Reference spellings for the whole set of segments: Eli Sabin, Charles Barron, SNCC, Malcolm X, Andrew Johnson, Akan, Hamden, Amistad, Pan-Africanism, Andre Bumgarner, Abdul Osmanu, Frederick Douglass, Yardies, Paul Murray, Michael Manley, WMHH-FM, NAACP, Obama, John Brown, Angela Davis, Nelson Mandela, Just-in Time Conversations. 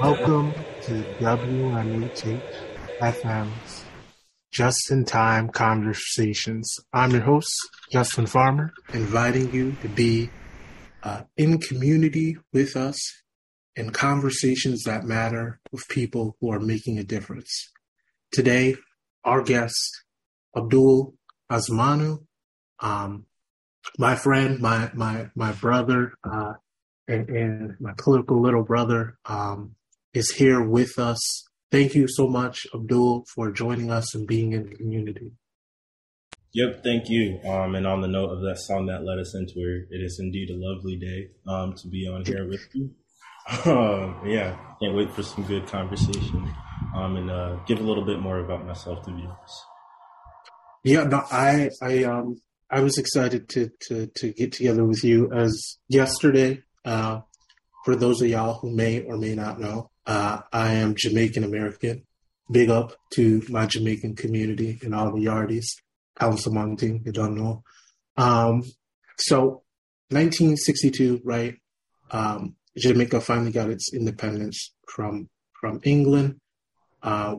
Welcome to WMH FM's Just-in Time Conversations. I'm your host, Justin Farmer, inviting you to be in community with us in conversations that matter with people who are making a difference. Today, our guest, Abdul Osmanu, my friend, my brother, and my political little brother, is here with us. Thank you so much, Abdul, for joining us and being in the community. Yep, thank you. And on the note of that song that led us into it, it is indeed a lovely day to be on here with you. Can't wait for some good conversation and give a little bit more about myself to viewers. Yeah, no, I was excited to get together with you as yesterday. For those of y'all who may or may not know, I am Jamaican American. Big up to my Jamaican community and all the Yardies, Council Mountain, you don't know. So 1962, right? Jamaica finally got its independence from England.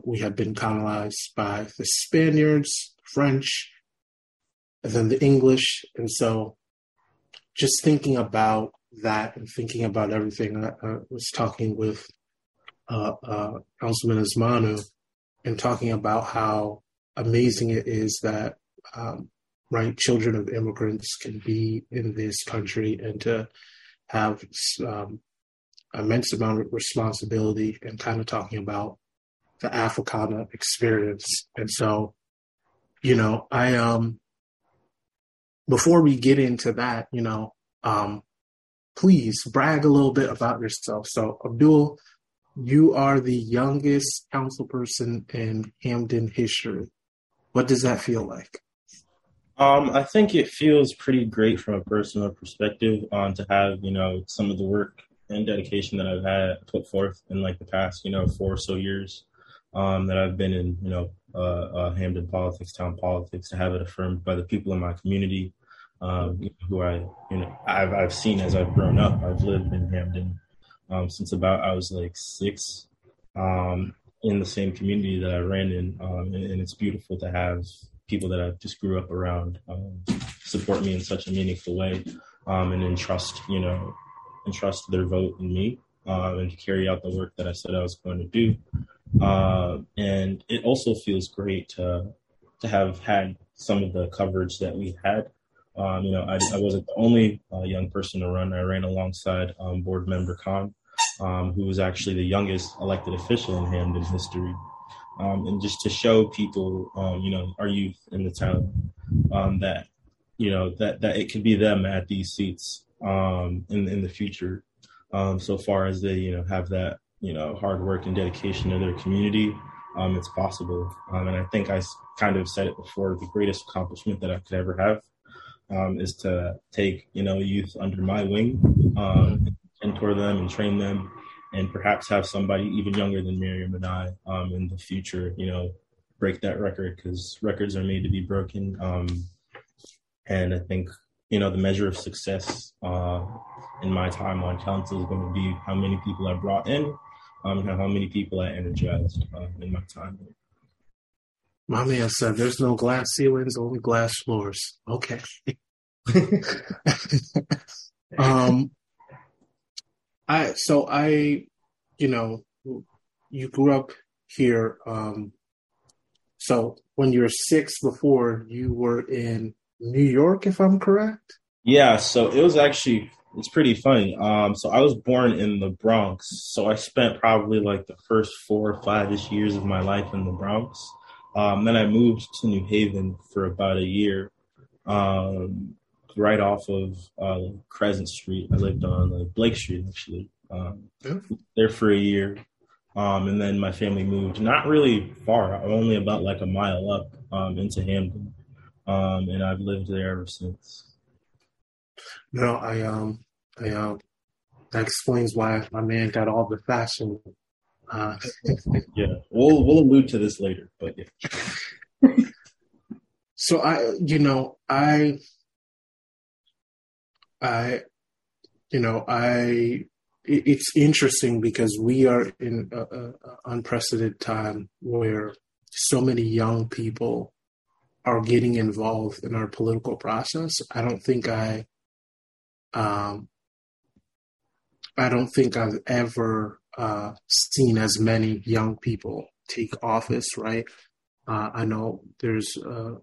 We had been colonized by the Spaniards, French, and then the English. And so just thinking about that and thinking about everything, I was talking with Councilman Osmanu and talking about how amazing it is that children of immigrants can be in this country and to have immense amount of responsibility, and kind of talking about the Africana experience. And so, you know, I before we get into that, you know, please brag a little bit about yourself. So, Abdul, you are the youngest council person in Hamden history. What does that feel like? I think it feels pretty great from a personal perspective to have, you know, some of the work and dedication that I've had put forth in like the past, you know, 4 or so years that I've been in, you know, Hamden politics, town politics, to have it affirmed by the people in my community. Who I, you know, I've seen as I've grown up. I've lived in Hamden since about I was like 6, in the same community that I ran in, and it's beautiful to have people that I just grew up around support me in such a meaningful way, and entrust their vote in me, and to carry out the work that I said I was going to do. And it also feels great to have had some of the coverage that we had. I wasn't the only young person to run. I ran alongside board member Khan, who was actually the youngest elected official in Hamden history. And just to show people, our youth in the town, that, you know, that it could be them at these seats in the future, so far as they, you know, have that, you know, hard work and dedication to their community. It's possible. And I think I kind of said it before, the greatest accomplishment that I could ever have is to take, you know, youth under my wing, mentor them and train them, and perhaps have somebody even younger than Miriam and I in the future, you know, break that record, because records are made to be broken. And I think, you know, the measure of success in my time on council is going to be how many people I brought in, and how many people I energized in my time. My man said, there's no glass ceilings, only glass floors. Okay. You grew up here. So when you were 6, before you were in New York, if I'm correct? Yeah. So it was actually, it's pretty funny. So I was born in the Bronx. So I spent probably like the first 4 or 5-ish years of my life in the Bronx. Then I moved to New Haven for about a year, right off of Crescent Street. I lived on like Blake Street, actually, there for a year. And then my family moved not really far, only about like a mile up into Hamden. And I've lived there ever since. No, I that explains why my man got all the fashion Yeah, we'll allude to this later, but yeah. So it's interesting because we are in an unprecedented time where so many young people are getting involved in our political process. I don't think I've ever seen as many young people take office, right? I know there's the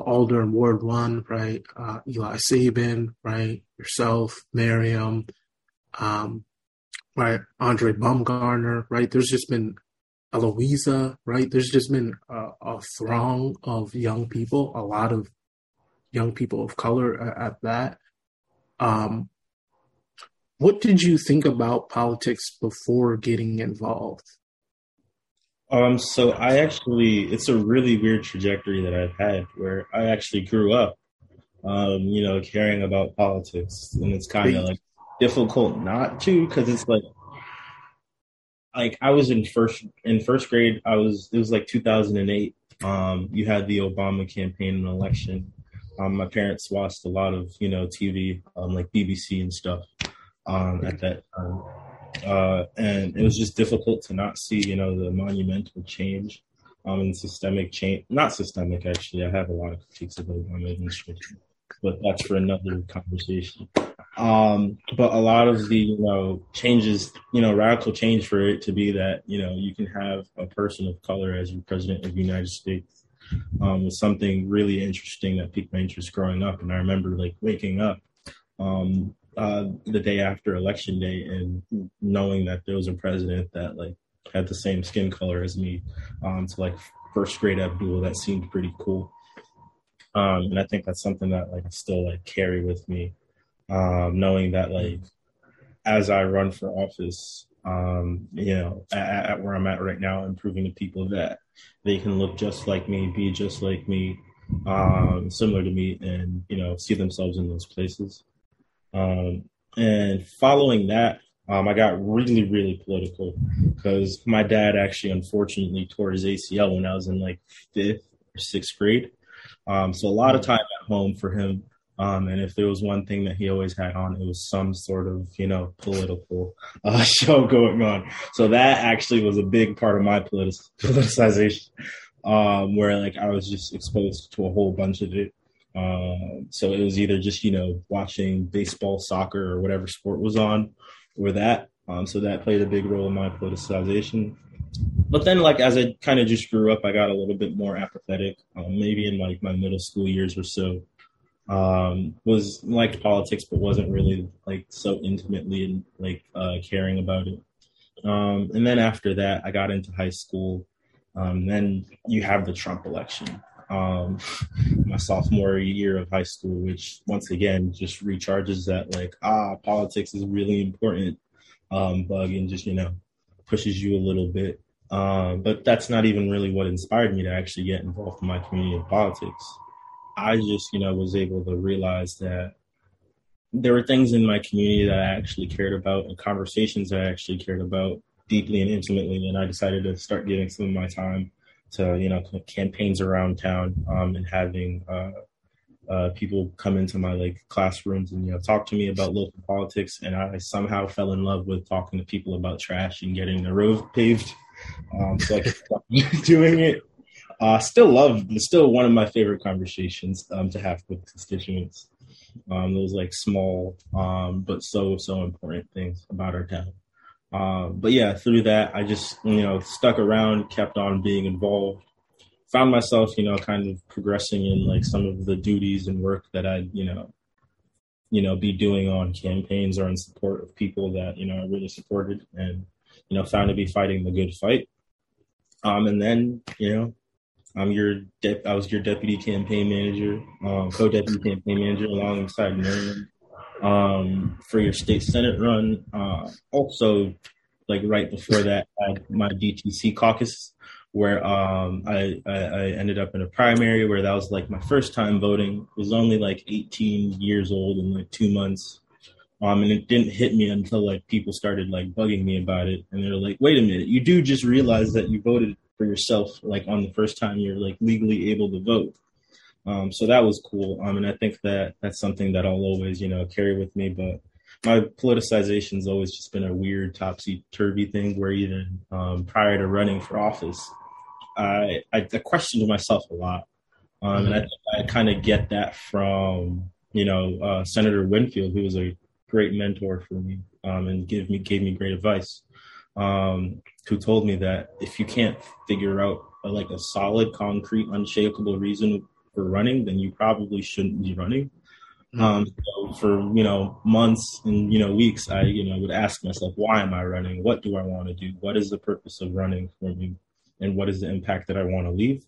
Alder in Ward 1, right? Eli Sabin, right? Yourself, Miriam, right? Andre Bumgarner, right? There's just been Eloisa, right? There's just been a throng of young people, a lot of young people of color at that. What did you think about politics before getting involved? So I actually, it's a really weird trajectory that I've had where I actually grew up, caring about politics, and it's kind of like difficult not to, because it's like I was in first grade. It was like 2008. You had the Obama campaign and election. My parents watched a lot of, TV, like BBC and stuff. At that time. And it was just difficult to not see, the monumental change and systemic change. Not systemic, actually. I have a lot of critiques of the Obama administration, but that's for another conversation. But a lot of the, changes, radical change for it to be that, you can have a person of color as your president of the United States was something really interesting that piqued my interest growing up. And I remember, waking up the day after election day and knowing that there was a president that had the same skin color as me, to first grade Abdul, that seemed pretty cool. And I think that's something that I still carry with me, knowing that as I run for office, at where I'm at right now, and proving to people that they can look just like me, be just like me, similar to me, and see themselves in those places. And following that, I got really, really political because my dad actually, unfortunately, tore his ACL when I was in fifth or sixth grade. So a lot of time at home for him. And if there was one thing that he always had on, it was some sort of, political show going on. So that actually was a big part of my politicization, where I was just exposed to a whole bunch of it. So it was either just, watching baseball, soccer, or whatever sport was on or that. So that played a big role in my politicization. But then, as I kind of just grew up, I got a little bit more apathetic, maybe in my middle school years or so. Liked politics, but wasn't really so intimately and caring about it. And then after that, I got into high school. Then you have the Trump election. My sophomore year of high school, which once again just recharges that politics is really important bug, and just pushes you a little bit, but that's not even really what inspired me to actually get involved in my community of politics. I just was able to realize that there were things in my community that I actually cared about, and conversations that I actually cared about deeply and intimately, and I decided to start giving some of my time to campaigns around town, and having people come into my classrooms and talk to me about local politics, and I somehow fell in love with talking to people about trash and getting the road paved. So I kept doing it. Still one of my favorite conversations to have with constituents. Those small but so important things about our town. But yeah, through that, I just, stuck around, kept on being involved, found myself, kind of progressing in some of the duties and work that I'd, be doing on campaigns or in support of people that, I really supported and, found to be fighting the good fight. And then, I was your deputy campaign manager, co-deputy campaign manager alongside Miriam. For your state Senate run, also right before that, I had my DTC caucus, where I ended up in a primary where that was my first time voting. I was only 18 years old and 2 months. And it didn't hit me until like people started like bugging me about it. And they're like, wait a minute, you do just realize that you voted for yourself, like on the first time you're like legally able to vote. So that was cool. And I think that that's something that I'll always, you know, carry with me. But my politicization's always just been a weird topsy-turvy thing where even prior to running for office, I questioned myself a lot. And I kind of get that from, you know, Senator Winfield, who was a great mentor for me and gave me great advice, who told me that if you can't figure out a solid, concrete, unshakable reason for running, then you probably shouldn't be running. So for, you know, months and, you know, weeks, I, you know, would ask myself, why am I running? What do I want to do? What is the purpose of running for me? And what is the impact that I want to leave?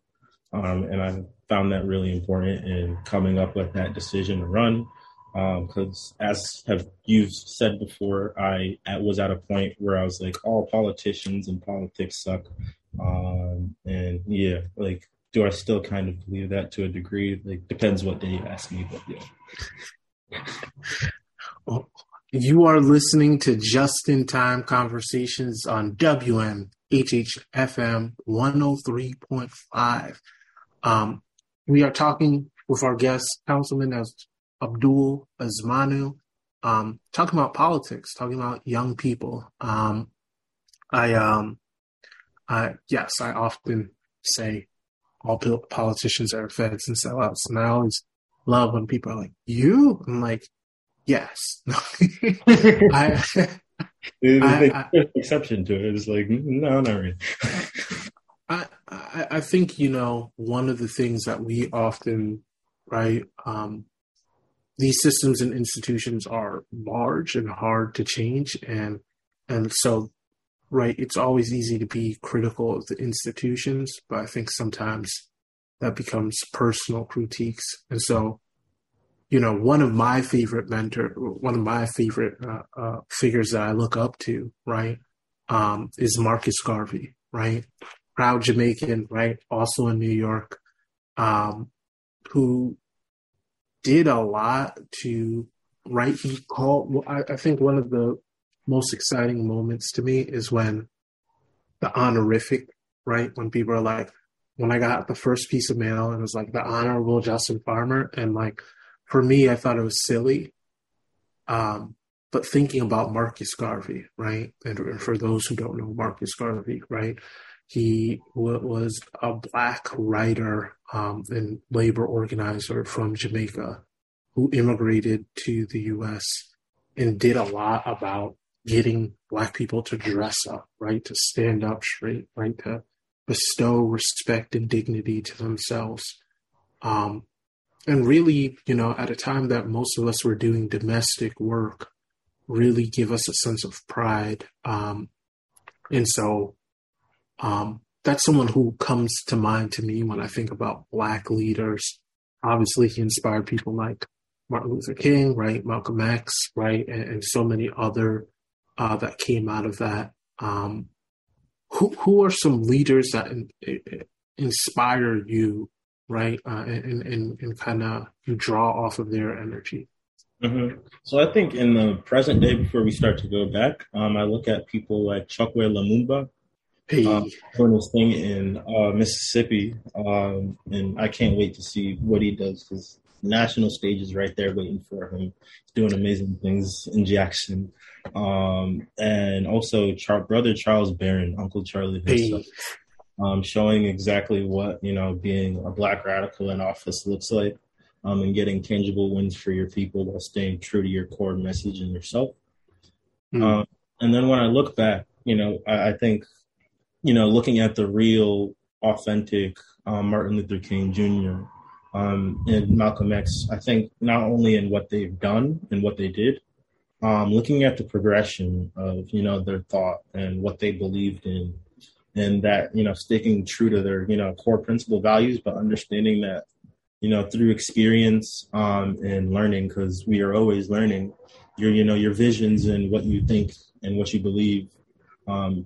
And I found that really important in coming up with that decision to run. Because as you've said before, I was at a point where I was like, all politicians and politics suck. And yeah, like, do I still kind of believe that to a degree? Like, depends what day you ask me, but yeah. Well, you are listening to Just-in Time Conversations on WMHH-FM 103.5. We are talking with our guest, Councilman Abdul Osmanu, talking about politics, talking about young people. I often say all politicians are feds and sellouts, and I always love when people are like, "You?" I'm like, "Yes." There's an exception to it. It's like, no, not really. I think, you know, one of the things that we often, right, these systems and institutions are large and hard to change. And so, right, it's always easy to be critical of the institutions, but I think sometimes that becomes personal critiques. And so, you know, one of my favorite figures that I look up to, right, is Marcus Garvey, right? Proud Jamaican, right? Also in New York, who did a lot to write. I think one of the most exciting moments to me is when the honorific, right? When people are like, when I got the first piece of mail and it was like the Honorable Justin Farmer. And like, for me, I thought it was silly. But thinking about Marcus Garvey, right? And for those who don't know Marcus Garvey, right? He was a Black writer and labor organizer from Jamaica who immigrated to the U.S. and did a lot about getting Black people to dress up, right? To stand up straight, right? To bestow respect and dignity to themselves. And really, you know, at a time that most of us were doing domestic work, really give us a sense of pride. And so that's someone who comes to mind to me when I think about Black leaders. Obviously, he inspired people like Martin Luther King, right? Malcolm X, right? And so many other that came out of that. Who are some leaders that inspire you, right? And kind of you draw off of their energy. Mm-hmm. So I think in the present day, before we start to go back, I look at people like Chokwe Lumumba, doing this thing in Mississippi, and I can't wait to see what he does, because national stage is right there waiting for him. He's doing amazing things in Jackson. And also brother Charles Barron, Uncle Charlie himself, showing exactly what, you know, being a Black radical in office looks like, and getting tangible wins for your people while staying true to your core message and yourself. And then when I look back, you know, I think, you know, looking at the real, authentic Martin Luther King Jr. And Malcolm X, I think not only in what they've done and what they did, looking at the progression of, you know, their thought and what they believed in, and that, you know, sticking true to their, you know, core principle values, but understanding that, you know, through experience and learning, because we are always learning, your visions and what you think and what you believe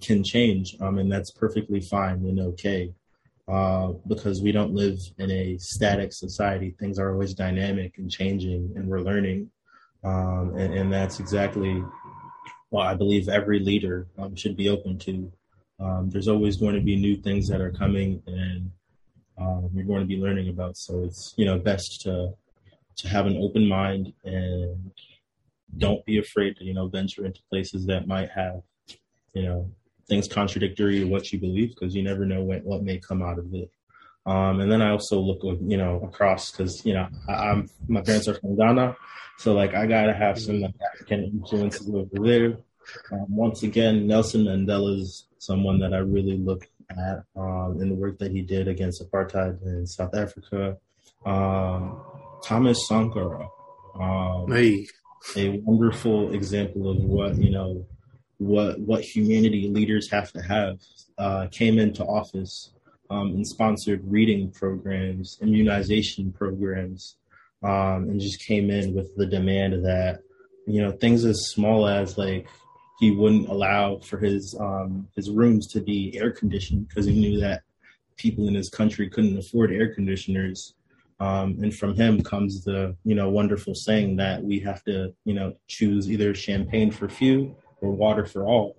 can change, and that's perfectly fine and okay, because we don't live in a static society. Things are always dynamic and changing, and we're learning. And that's exactly why I believe every leader should be open to. There's always going to be new things that are coming, and you're going to be learning about. So it's, best to have an open mind and don't be afraid to, venture into places that might have, things contradictory to what you believe, because you never know what may come out of it. And then I also look, across, because, my parents are from Ghana. So, I got to have some African influences over there. Once again, Nelson Mandela is someone that I really look at in the work that he did against apartheid in South Africa. Thomas Sankara, a wonderful example of what humanity leaders have to have, came into office and sponsored reading programs, immunization programs, and just came in with the demand that, things as small as he wouldn't allow for his rooms to be air conditioned because he knew that people in his country couldn't afford air conditioners. And from him comes the, wonderful saying that we have to, choose either champagne for few or water for all.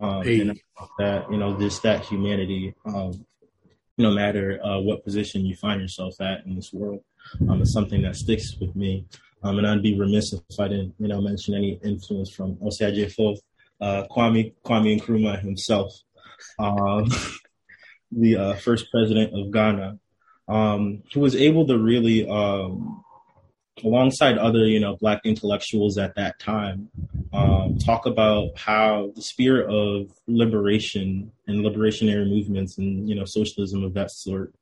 And that, just that humanity, no matter what position you find yourself at in this world, is something that sticks with me. And I'd be remiss if I didn't, mention any influence from Osei-Adjie-Fof, Kwame Nkrumah himself, the first president of Ghana, who was able to really, alongside other, Black intellectuals at that time, talk about how the spirit of liberation and liberationary movements and, socialism of that sort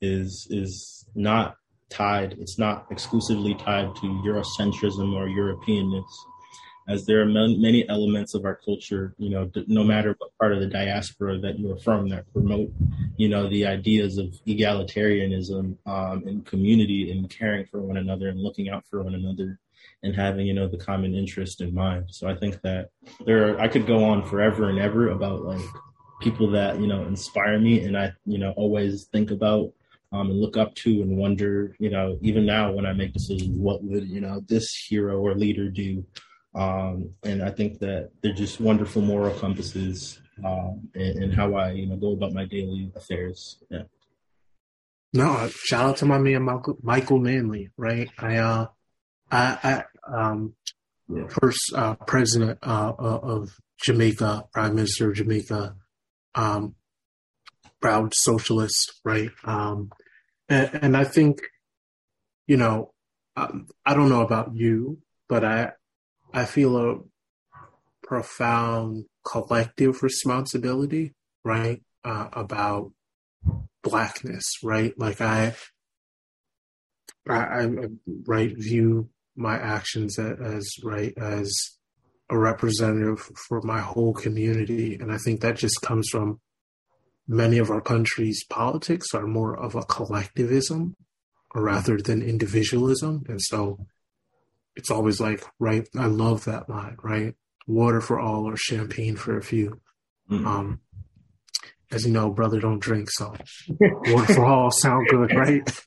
is not tied. It's not exclusively tied to Eurocentrism or Europeanness, as there are many elements of our culture, no matter what part of the diaspora that you are from, that promote, the ideas of egalitarianism and community and caring for one another and looking out for one another and having, the common interest in mind. So I think that I could go on forever and ever about people that, inspire me, and I, always think about and look up to and wonder, even now when I make decisions, what would, this hero or leader do? And I think that they're just wonderful moral compasses in how I, go about my daily affairs. Yeah. No, shout out to my man, Michael Manley, right? I first president of Jamaica, Prime Minister of Jamaica, proud socialist, right? And I think, I don't know about you, but I feel a profound collective responsibility, right, about Blackness, right? I view my actions as a representative for my whole community, and I think that just comes from many of our country's politics are more of a collectivism rather than individualism. And so it's always right, I love that line, right? Water for all or champagne for a few. Mm-hmm. As you know, brother don't drink, so water for all sound good, right?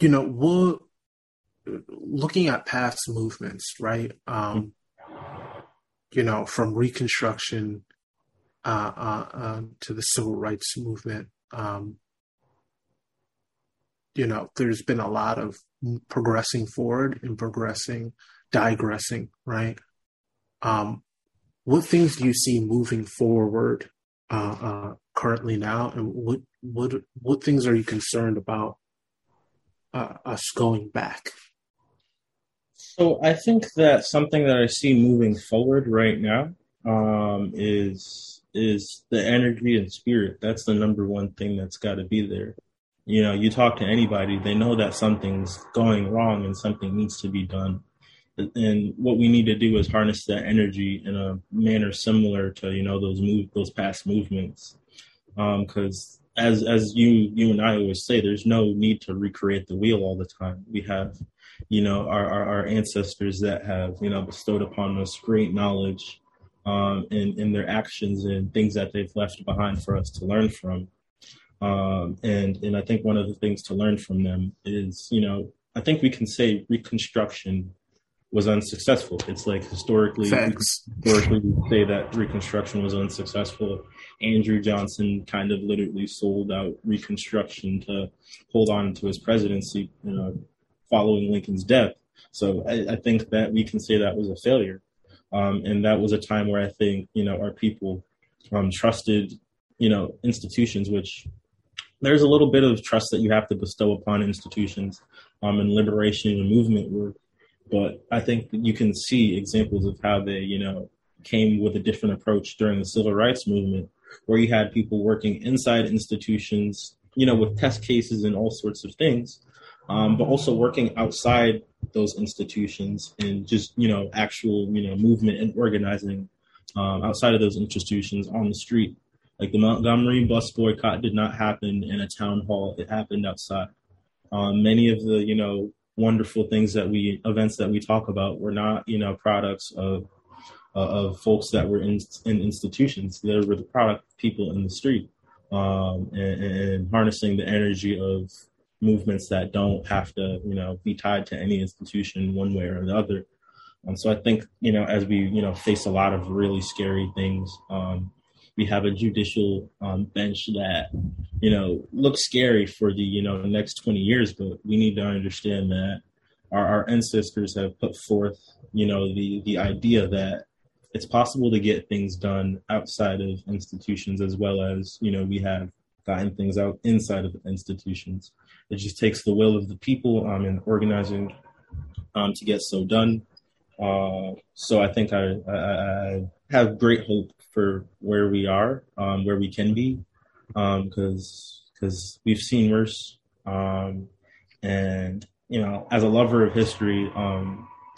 We're looking at past movements, right? From Reconstruction to the Civil Rights Movement, there's been a lot of progressing forward and digressing, right? What things do you see moving forward currently now, and what things are you concerned about us going back? So I think that something that I see moving forward right now is the energy and spirit. That's the number one thing that's got to be there. You talk to anybody, they know that something's going wrong and something needs to be done. And what we need to do is harness that energy in a manner similar to, those past movements. Because as you and I always say, there's no need to recreate the wheel all the time. We have our ancestors that have, bestowed upon us great knowledge in their actions and things that they've left behind for us to learn from. And I think one of the things to learn from them is, you know, I think we can say Reconstruction was unsuccessful. It's like historically we say that Reconstruction was unsuccessful. Andrew Johnson kind of literally sold out Reconstruction to hold on to his presidency, you know, following Lincoln's death. So I think that we can say that was a failure. And that was a time where I think, you know, our people trusted, you know, institutions, which there's a little bit of trust that you have to bestow upon institutions in liberation and movement work. But I think you can see examples of how they, you know, came with a different approach during the civil rights movement, where you had people working inside institutions, you know, with test cases and all sorts of things, but also working outside those institutions and just, you know, actual, you know, movement and organizing outside of those institutions on the street. Like the Montgomery bus boycott did not happen in a town hall. It happened outside. Many of the, you know, wonderful things that we, events that we talk about were not, you know, products of folks that were in institutions. They were the product of people in the street, and harnessing the energy of movements that don't have to, you know, be tied to any institution one way or another. So I think, you know, as we, you know, face a lot of really scary things, we have a judicial bench that, you know, looks scary for the, you know, the next 20 years. But we need to understand that our ancestors have put forth, you know, the idea that it's possible to get things done outside of institutions as well as, you know, we have gotten things out inside of institutions. It just takes the will of the people and organizing to get so done. So I think I have great hope for where we are, where we can be, because we've seen worse. And, you know, as a lover of history,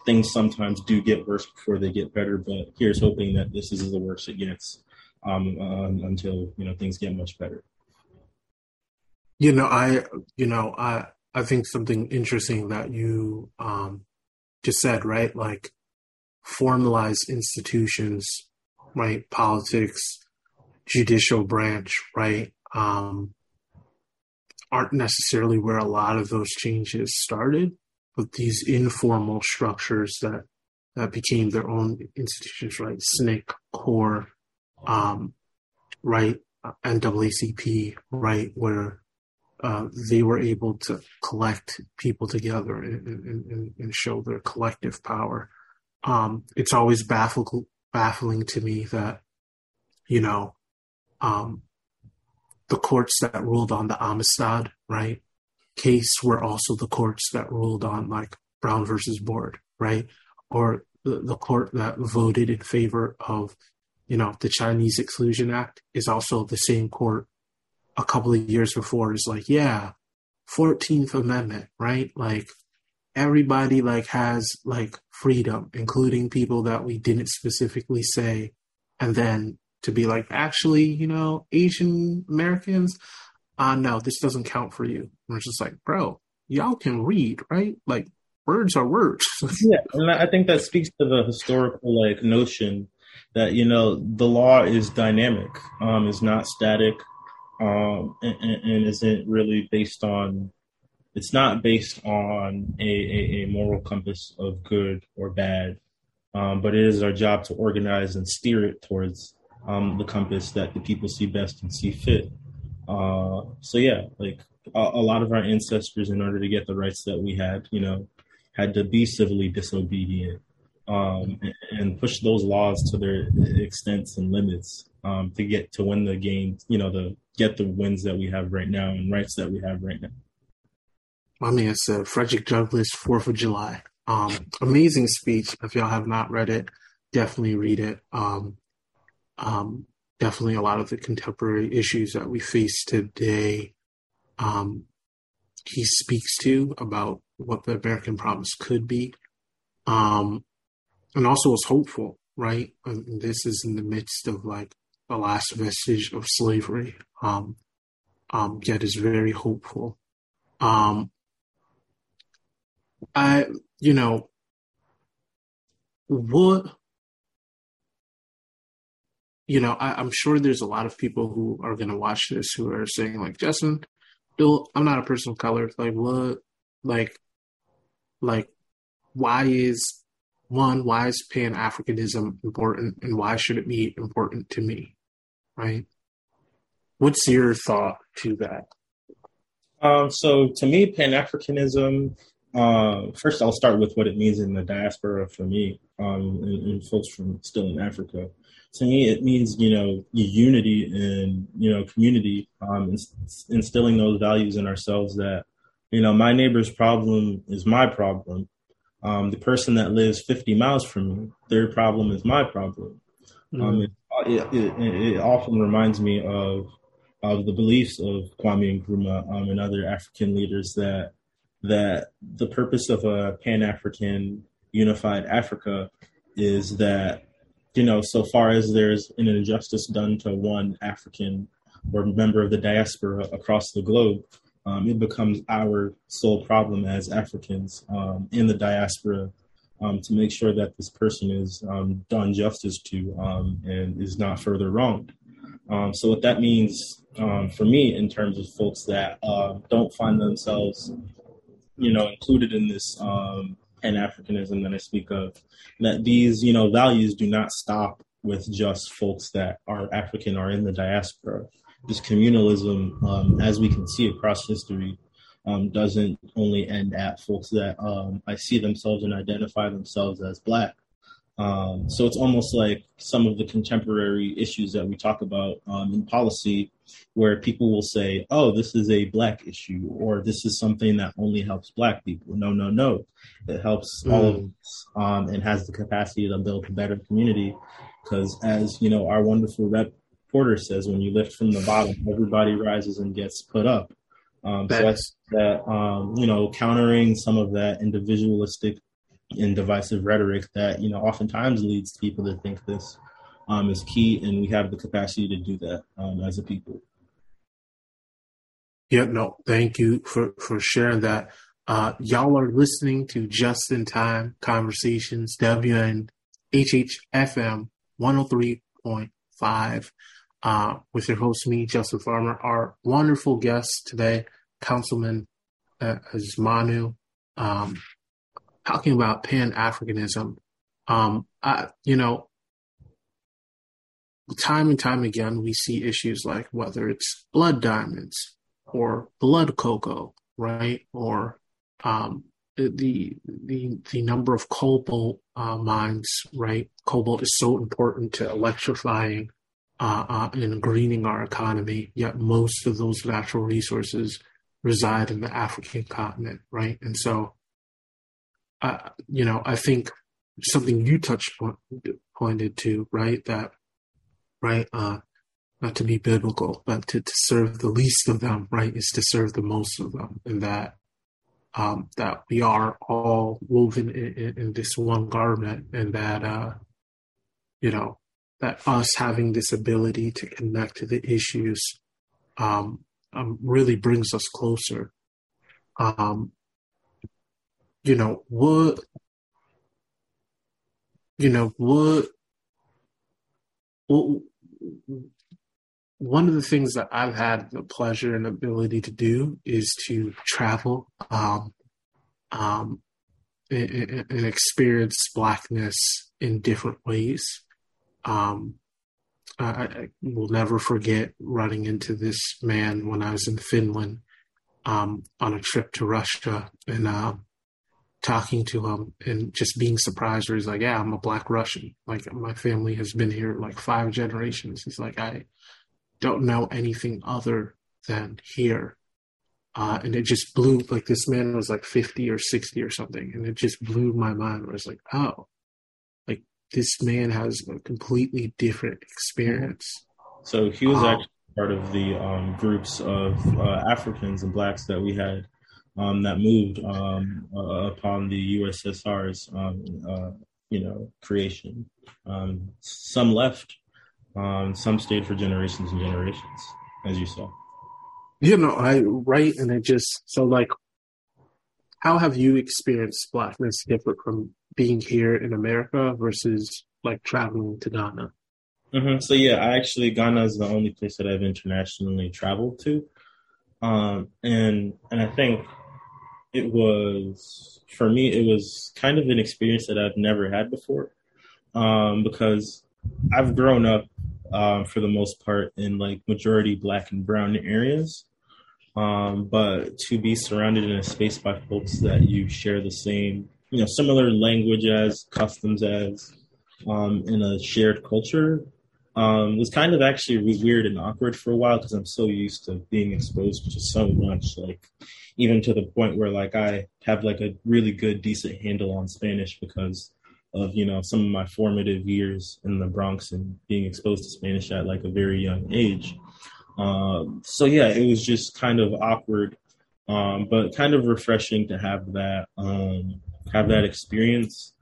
things sometimes do get worse before they get better. But here's hoping that this is the worst it gets until, you know, things get much better. You know, I think something interesting that you just said, right? Like formalized institutions, right? Politics, judicial branch, right? Aren't necessarily where a lot of those changes started, but these informal structures that became their own institutions, right? SNCC, CORE, right? NAACP, right? Where they were able to collect people together and show their collective power. It's always baffling to me that, you know, the courts that ruled on the Amistad, right, case were also the courts that ruled on, like, Brown versus Board, right, or the court that voted in favor of, you know, the Chinese Exclusion Act is also the same court a couple of years before is like, yeah, 14th Amendment, right? Like, everybody, like, has, like, freedom, including people that we didn't specifically say. And then to be like, actually, you know, Asian Americans, no, this doesn't count for you. And we're just like, bro, y'all can read, right? Like, words are words. Yeah, and I think that speaks to the historical, like, notion that, you know, the law is dynamic, is not static. And isn't really based on, it's not based on a moral compass of good or bad, but it is our job to organize and steer it towards the compass that the people see best and see fit. So yeah, like a lot of our ancestors, in order to get the rights that we had, you know, had to be civilly disobedient and push those laws to their extents and limits to get to win the game, you know, to get the wins that we have right now and rights that we have right now. I mean, it's Frederick Douglass, 4th of July. Amazing speech. If y'all have not read it, definitely read it. Definitely a lot of the contemporary issues that we face today, he speaks to about what the American promise could be. And also was hopeful, right? And this is in the midst of, like, the last vestige of slavery, yet is very hopeful. I, you know, you know, I'm sure there's a lot of people who are going to watch this who are saying, like, Justin, dude, I'm not a person of color. Like, what? Like, why is Pan-Africanism important, and why should it be important to me, right? What's your thought to that? So to me, Pan-Africanism, first I'll start with what it means in the diaspora for me, and folks from still in Africa. To me, it means, you know, unity and, you know, community, instilling those values in ourselves that, you know, my neighbor's problem is my problem. The person that lives 50 miles from me, their problem is my problem. It often reminds me of the beliefs of Kwame Nkrumah and other African leaders that the purpose of a Pan-African unified Africa is that, you know, so far as there's an injustice done to one African or member of the diaspora across the globe, it becomes our sole problem as Africans in the diaspora to make sure that this person is done justice to and is not further wronged. So what that means for me in terms of folks that don't find themselves, you know, included in this Pan-Africanism that I speak of, that these, you know, values do not stop with just folks that are African or in the diaspora. This communalism, as we can see across history, doesn't only end at folks that see themselves and identify themselves as Black. So it's almost like some of the contemporary issues that we talk about in policy, where people will say, oh, this is a Black issue, or this is something that only helps Black people. No. It helps all of us and has the capacity to build a better community. Because as, you know, our wonderful reporter says, when you lift from the bottom, everybody rises and gets put up. So that's that, you know, countering some of that individualistic and divisive rhetoric that, you know, oftentimes leads to people that think this is key, and we have the capacity to do that as a people. Yeah, no, thank you for sharing that. Y'all are listening to Just-in Time Conversations, WNHH-FM 103.5, with your host, me, Justin Farmer. Our wonderful guest today, Councilman Osmanu, talking about Pan-Africanism. You know, time and time again, we see issues like whether it's blood diamonds or blood cocoa, right? Or the number of cobalt mines, right? Cobalt is so important to electrifying and greening our economy, yet most of those natural resources reside in the African continent, right? And so, you know, I think something you pointed to, right, that, right, not to be biblical, but to serve the least of them, right, is to serve the most of them, and that that we are all woven in this one garment, and that, you know, that us having this ability to connect to the issues really brings us closer. You know, one of the things that I've had the pleasure and ability to do is to travel and experience Blackness in different ways. I will never forget running into this man when I was in Finland on a trip to Russia, and talking to him and just being surprised where he's like, yeah, I'm a Black Russian. Like, my family has been here like 5 generations. He's like, I don't know anything other than here. And it just blew, like, this man was like 50 or 60 or something. And it just blew my mind where it's like, oh, like this man has a completely different experience. So he was actually part of the groups of Africans and Blacks that we had that moved upon the USSR's, you know, creation. Some left, some stayed for generations and generations, as you saw. You know, right, and it just, so like, how have you experienced Blackness different from being here in America versus like traveling to Ghana? Mm-hmm. So, yeah, I actually, Ghana is the only place that I've internationally traveled to. And I think it was, for me, it was kind of an experience that I've never had before, because I've grown up, for the most part, in like majority Black and brown areas. But to be surrounded in a space by folks that you share the same, you know, similar language as, customs as, in a shared culture, was kind of actually weird and awkward for a while, because I'm so used to being exposed to so much, like even to the point where like I have like a really good, decent handle on Spanish because of, you know, some of my formative years in the Bronx and being exposed to Spanish at like a very young age. So, yeah, it was just kind of awkward, but kind of refreshing to have that experience.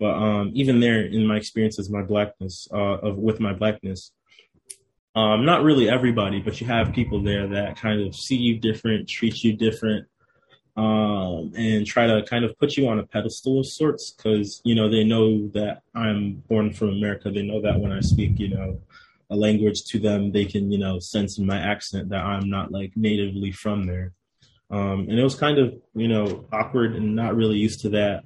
But even there, in my experiences, my Blackness, with my Blackness, not really everybody, but you have people there that kind of see you different, treat you different, and try to kind of put you on a pedestal of sorts, because, you know, they know that I'm born from America. They know that when I speak, you know, a language to them, they can, you know, sense in my accent that I'm not like natively from there. And it was kind of, you know, awkward and not really used to that,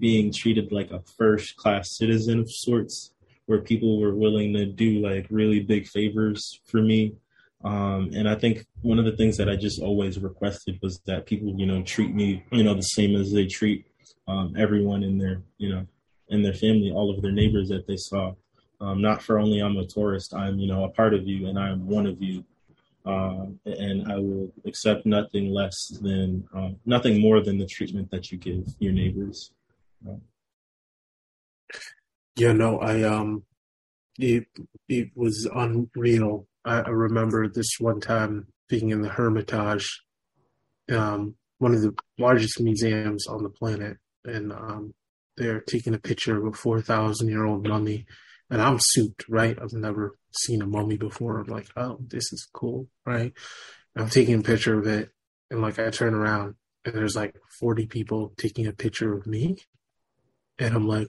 being treated like a first class citizen of sorts, where people were willing to do like really big favors for me. And I think one of the things that I just always requested was that people, you know, treat me, you know, the same as they treat everyone in their, you know, in their family, all of their neighbors that they saw. Not for only I'm a tourist, I'm, you know, a part of you and I'm one of you. And I will accept nothing less than, nothing more than the treatment that you give your neighbors. Yeah, no, it was unreal. I remember this one time being in the Hermitage, one of the largest museums on the planet, and they're taking a picture of a 4,000-year-old mummy. And I'm souped, right? I've never seen a mummy before. I'm like, oh, this is cool, right? And I'm taking a picture of it. And like, I turn around and there's like 40 people taking a picture of me. And I'm like,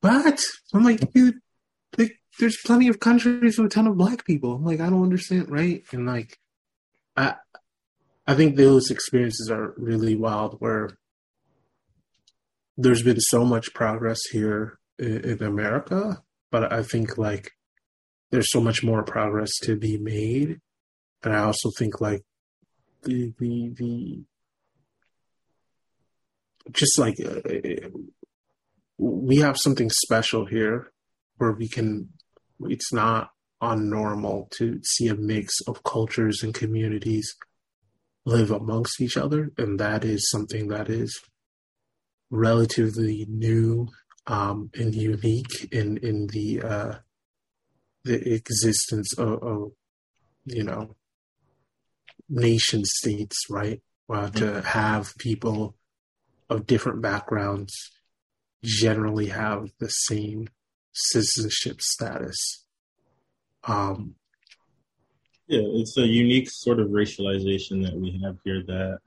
what? I'm like, dude, like, there's plenty of countries with a ton of Black people. I'm like, I don't understand, right? And like, I think those experiences are really wild, where there's been so much progress here in America, but I think like there's so much more progress to be made. And I also think like the just like we have something special here where we can, it's not unnormal to see a mix of cultures and communities live amongst each other. And that is something that is relatively new and unique in the existence of you know, nation states, right? To have people of different backgrounds generally have the same citizenship status. Yeah, it's a unique sort of racialization that we have here that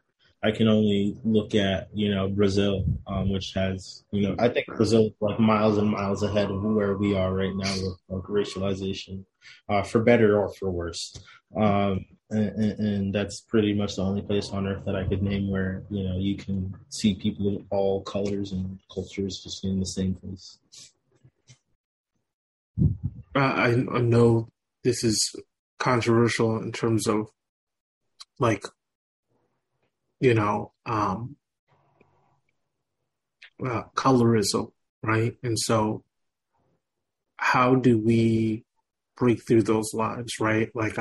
I can only look at, you know, Brazil, which has, you know, I think Brazil is like miles and miles ahead of where we are right now with like racialization, for better or for worse. And that's pretty much the only place on earth that I could name where, you know, you can see people of all colors and cultures just in the same place. I know this is controversial in terms of like, you know, colorism, right? And so how do we break through those lines, right? Like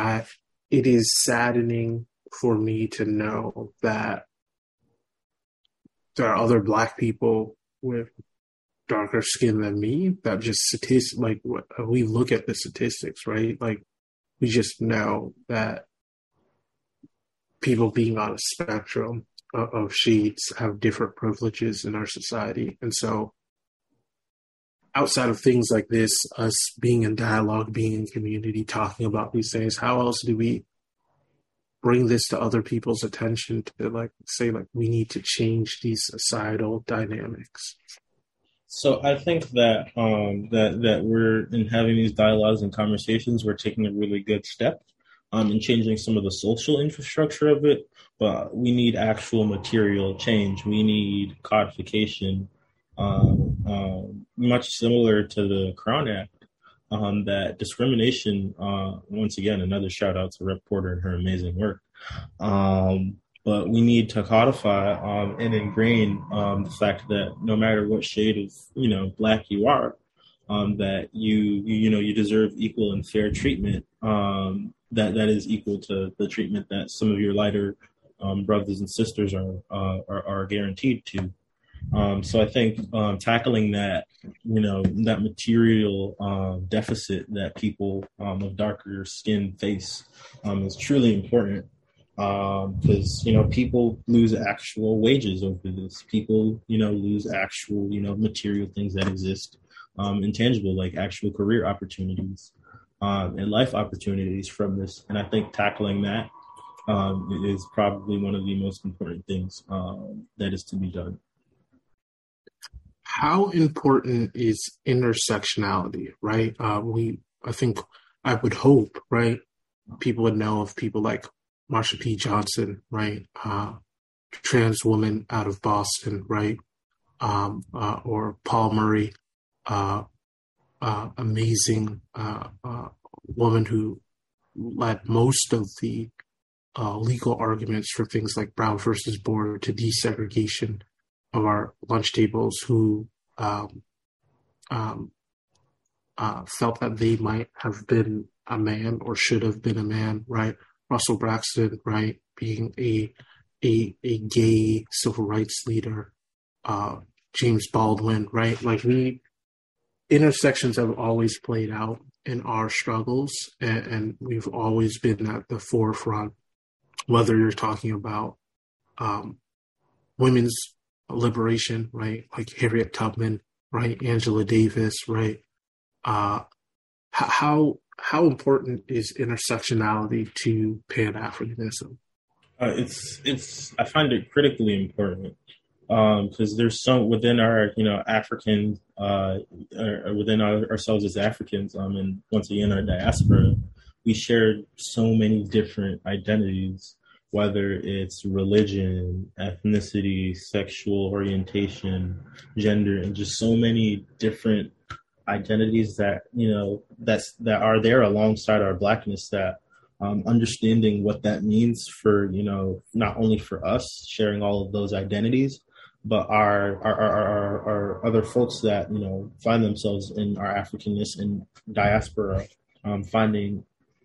it is saddening for me to know that there are other Black people with darker skin than me that just like we look at the statistics, right? Like we just know that people being on a spectrum of shades have different privileges in our society. And so outside of things like this, us being in dialogue, being in community, talking about these things, how else do we bring this to other people's attention to like, say like, we need to change these societal dynamics? So I think that that we're in having these dialogues and conversations, we're taking a really good step in changing some of the social infrastructure of it. But we need actual material change. We need codification, much similar to the Crown Act. That discrimination, once again, another shout out to Rep. Porter and her amazing work. But we need to codify and ingrain the fact that no matter what shade of, Black you are, that you deserve equal and fair treatment that is equal to the treatment that some of your lighter brothers and sisters are guaranteed to. So I think tackling that, that material deficit that people of darker skin face is truly important. Because people lose actual wages over this. People lose actual material things that exist, intangible, like actual career opportunities and life opportunities from this. And I think tackling that is probably one of the most important things that is to be done. How important is intersectionality, right? I would hope, right, people would know of people like Marsha P. Johnson, right, trans woman out of Boston, right, or Paul Murray, amazing woman who led most of the legal arguments for things like Brown versus Board to desegregation of our lunch tables, who felt that they might have been a man or should have been a man, right? Russell Braxton, right, being a gay civil rights leader, James Baldwin, right? Like, intersections have always played out in our struggles, and we've always been at the forefront, whether you're talking about women's liberation, right, like Harriet Tubman, right, Angela Davis, right? How important is intersectionality to Pan-Africanism? I find it critically important because there's some within our, African, within ourselves as Africans, and once again, our diaspora, we share so many different identities, whether it's religion, ethnicity, sexual orientation, gender, and just so many different identities that that are there alongside our Blackness, that understanding what that means for not only for us sharing all of those identities, but our other folks that find themselves in our Africanness and diaspora, finding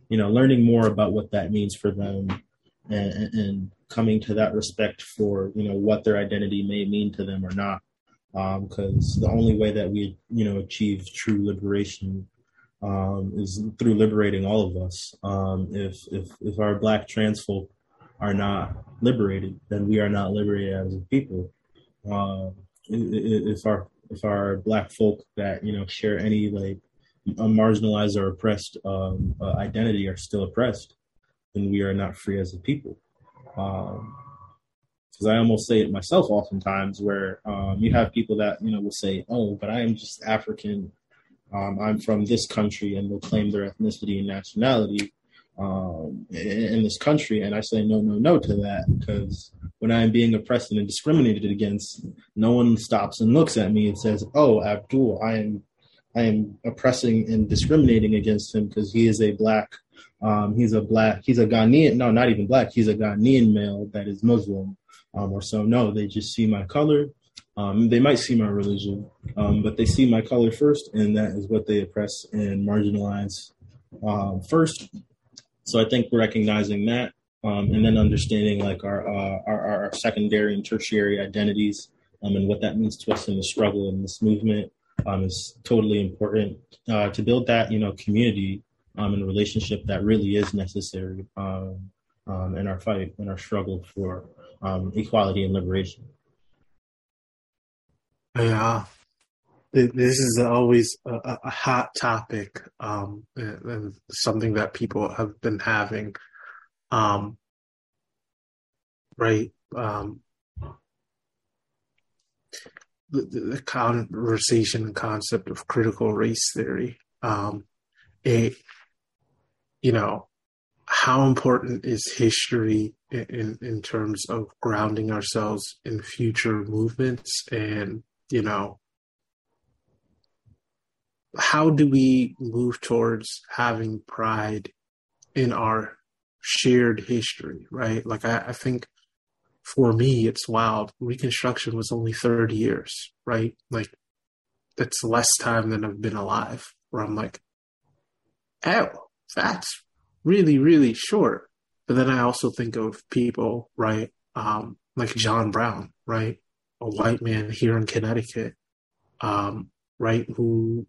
learning more about what that means for them and coming to that respect for what their identity may mean to them or not. Because the only way that we, achieve true liberation is through liberating all of us. If our Black trans folk are not liberated, then we are not liberated as a people. If our Black folk that share any like marginalized or oppressed identity are still oppressed, then we are not free as a people. Because I almost say it myself oftentimes, where you have people that will say, "Oh, but I am just African. I'm from this country," and will claim their ethnicity and nationality in this country. And I say no to that, because when I am being oppressed and discriminated against, no one stops and looks at me and says, "Oh, Abdul, I am oppressing and discriminating against him because he is a Black. He's a Ghanaian. No, not even Black. He's a Ghanaian male that is Muslim." Or so. No, they just see my color. They might see my religion, but they see my color first, and that is what they oppress and marginalize first. So I think recognizing that, and then understanding like our secondary and tertiary identities, and what that means to us in the struggle in this movement is totally important to build that community and relationship that really is necessary in our fight and our struggle for equality and liberation. Yeah, this is always a hot topic, and something that people have been having, right? the conversation and concept of critical race theory. How important is history in terms of grounding ourselves in future movements? And, you know, how do we move towards having pride in our shared history, right? Like, I think for me, it's wild. Reconstruction was only 30 years, right? Like, that's less time than I've been alive, where I'm like, oh, that's really, really short. But then I also think of people, right? Like John Brown, right? A white man here in Connecticut, right? Who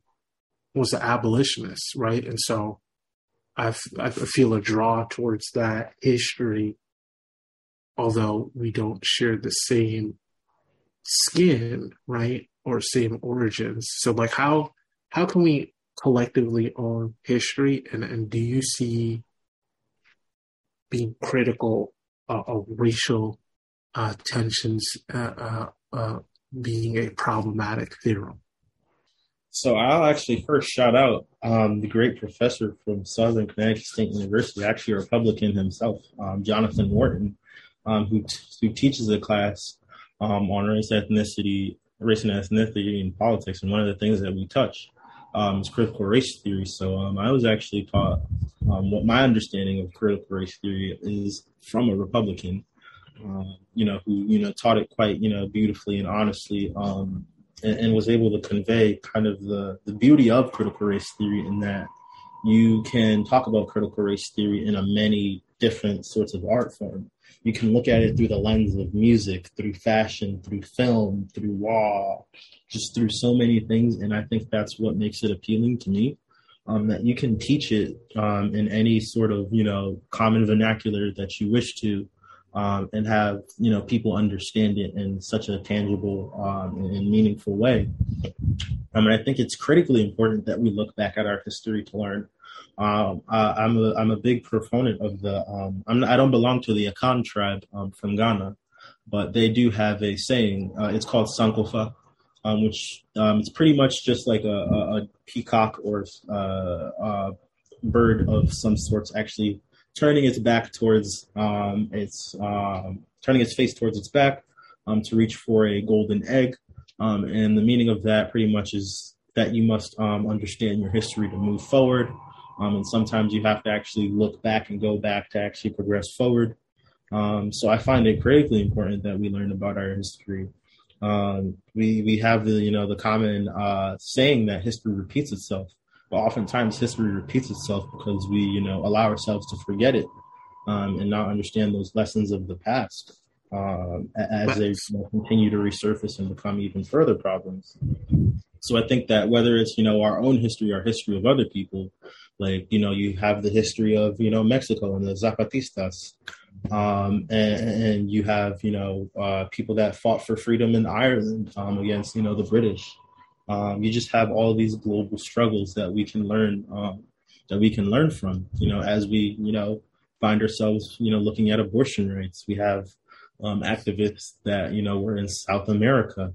was an abolitionist, right? And so I feel a draw towards that history, although we don't share the same skin, right? Or same origins. So like, how can we collectively own history? And do you see being critical of racial tensions being a problematic theorem? So I'll actually first shout out the great professor from Southern Connecticut State University, actually a Republican himself, Jonathan Wharton, who teaches a class on race and ethnicity in politics. And one of the things that we touch is critical race theory. So I was actually taught what my understanding of critical race theory is from a Republican, who taught it quite, beautifully and honestly, and was able to convey kind of the beauty of critical race theory in that you can talk about critical race theory in a many different sorts of art form. You can look at it through the lens of music, through fashion, through film, through law, just through so many things. And I think that's what makes it appealing to me, that you can teach it in any sort of, common vernacular that you wish to. And have, people understand it in such a tangible and meaningful way. I mean, I think it's critically important that we look back at our history to learn. I'm a big proponent of the, I don't belong to the Akan tribe from Ghana, but they do have a saying, it's called Sankofa, which it's pretty much just like a peacock or a bird of some sorts actually turning its back towards turning its face towards its back to reach for a golden egg. And the meaning of that pretty much is that you must understand your history to move forward. And sometimes you have to actually look back and go back to actually progress forward. So I find it critically important that we learn about our history. We have the common saying that history repeats itself. But oftentimes history repeats itself because we, allow ourselves to forget it and not understand those lessons of the past as they continue to resurface and become even further problems. So I think that whether it's, our own history or history of other people, like, you have the history of, Mexico and the Zapatistas, and you have, people that fought for freedom in Ireland against, the British. You just have all these global struggles that we can learn from, as we, find ourselves, looking at abortion rights. We have activists that, were in South America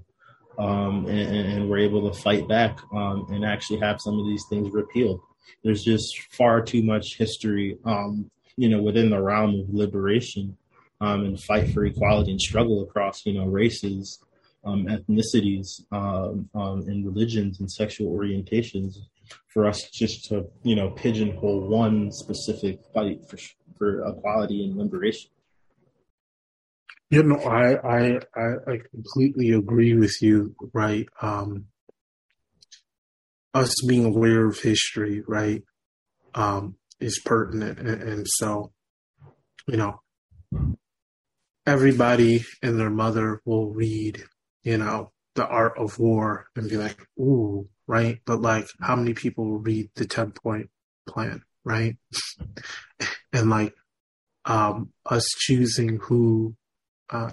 and were able to fight back and actually have some of these things repealed. There's just far too much history, within the realm of liberation and fight for equality and struggle across, races. Ethnicities and religions and sexual orientations for us just to, pigeonhole one specific fight for equality and liberation. I completely agree with you, right? Us being aware of history, right, is pertinent. And so, everybody and their mother will read The Art of War and be like, ooh, right? But like, how many people read the 10-point plan, right? And like, us choosing who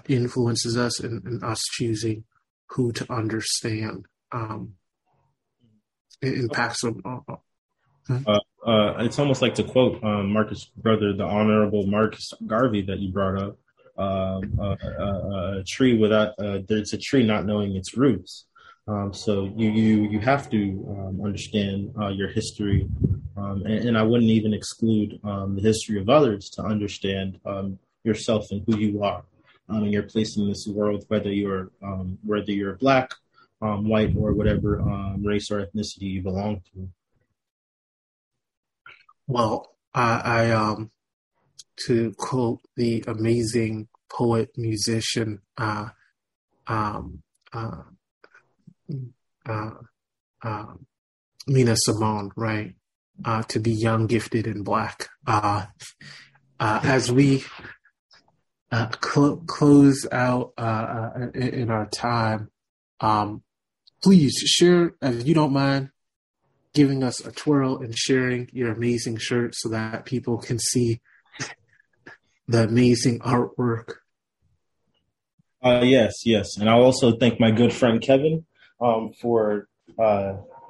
influences us and us choosing who to understand impacts them all. It's almost like to quote Marcus, the Honorable Marcus Garvey that you brought up. It's a tree not knowing its roots. So you have to understand your history, and I wouldn't even exclude the history of others to understand yourself and who you are and your place in this world, whether you're Black, white, or whatever race or ethnicity you belong to. Well, I to quote the amazing poet musician Nina Simone, right? To be young, gifted, and Black. As we close out in our time, please share, if you don't mind, giving us a twirl and sharing your amazing shirt so that people can see the amazing artwork. Yes. And I'll also thank my good friend Kevin for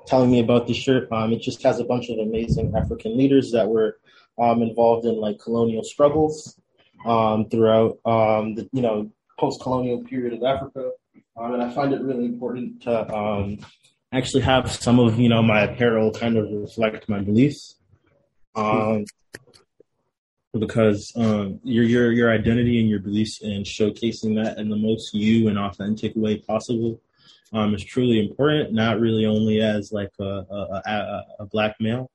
telling me about the shirt. It just has a bunch of amazing African leaders that were involved in like colonial struggles throughout the post-colonial period of Africa. And I find it really important to actually have some of, my apparel kind of reflect my beliefs, because your identity and your beliefs and showcasing that in the most you and authentic way possible is truly important, not really only as like a Black male,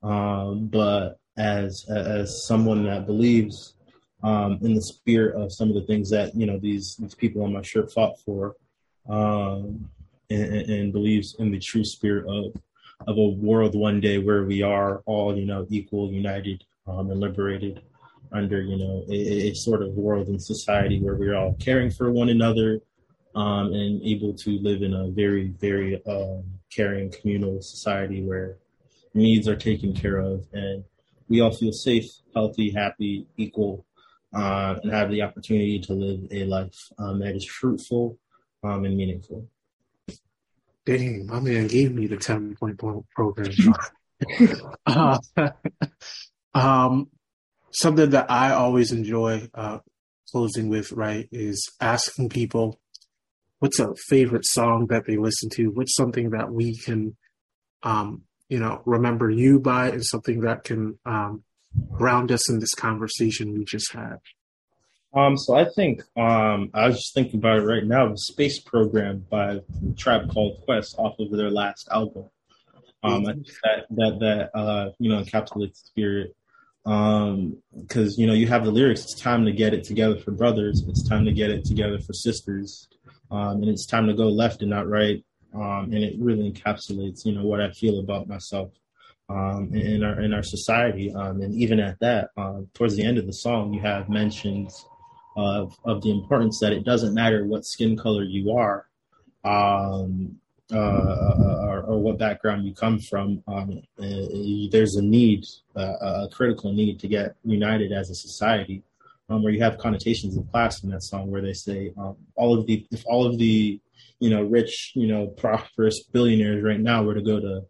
but as someone that believes in the spirit of some of the things that, these people on my shirt fought for, and believes in the true spirit of a world one day where we are all, equal, united, and liberated under, a sort of world and society where we're all caring for one another, and able to live in a very, very caring communal society where needs are taken care of and we all feel safe, healthy, happy, equal, and have the opportunity to live a life that is fruitful and meaningful. Dang, my man gave me the 10-point program. Something that I always enjoy closing with, right, is asking people what's a favorite song that they listen to, what's something that we can, remember you by, and something that can ground us in this conversation we just had. So I think, I was just thinking about it right now, the Space Program by A Tribe Called Quest off of their last album. I think that encapsulates the spirit. Cause you have the lyrics, it's time to get it together for brothers. It's time to get it together for sisters. And it's time to go left and not right. And it really encapsulates, what I feel about myself, in our society. And even at that, towards the end of the song, you have mentions of the importance that it doesn't matter what skin color you are, or what background you come from. There's a need, a critical need to get united as a society, where you have connotations of class in that song, where they say if all of the rich, prosperous billionaires right now were to go to,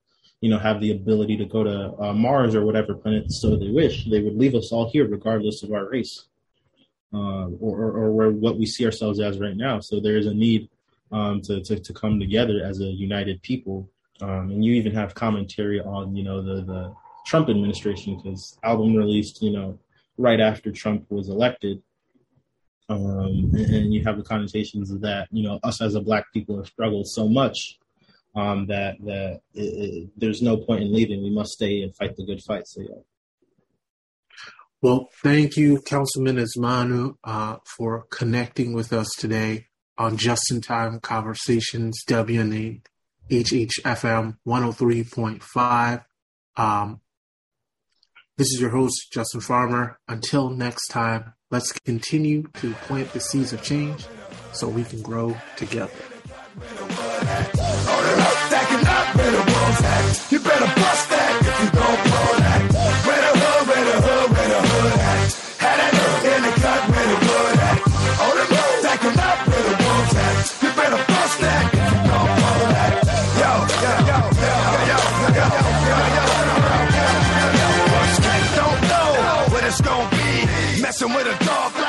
have the ability to go to Mars or whatever planet so they wish, they would leave us all here regardless of our race, or what we see ourselves as right now. So there is a need to come together as a united people. And you even have commentary on, the Trump administration, because album released, right after Trump was elected. And you have the connotations of that, us as a Black people have struggled so much that there's no point in leaving. We must stay and fight the good fight. So, yeah. Well, thank you, Councilman Osmanu, for connecting with us today on Just-in-Time Conversations, WNHH FM 103.5. This is your host, Justin Farmer. Until next time, let's continue to plant the seeds of change so we can grow together. You better bust that if you don't blow that. Where the hood at? Had that hood in the cut, where the wood at? On the road, stacking up, where the wolves at? You better bust that if you don't blow that. Yo. Don't know what it's gonna be. Messing with a dog.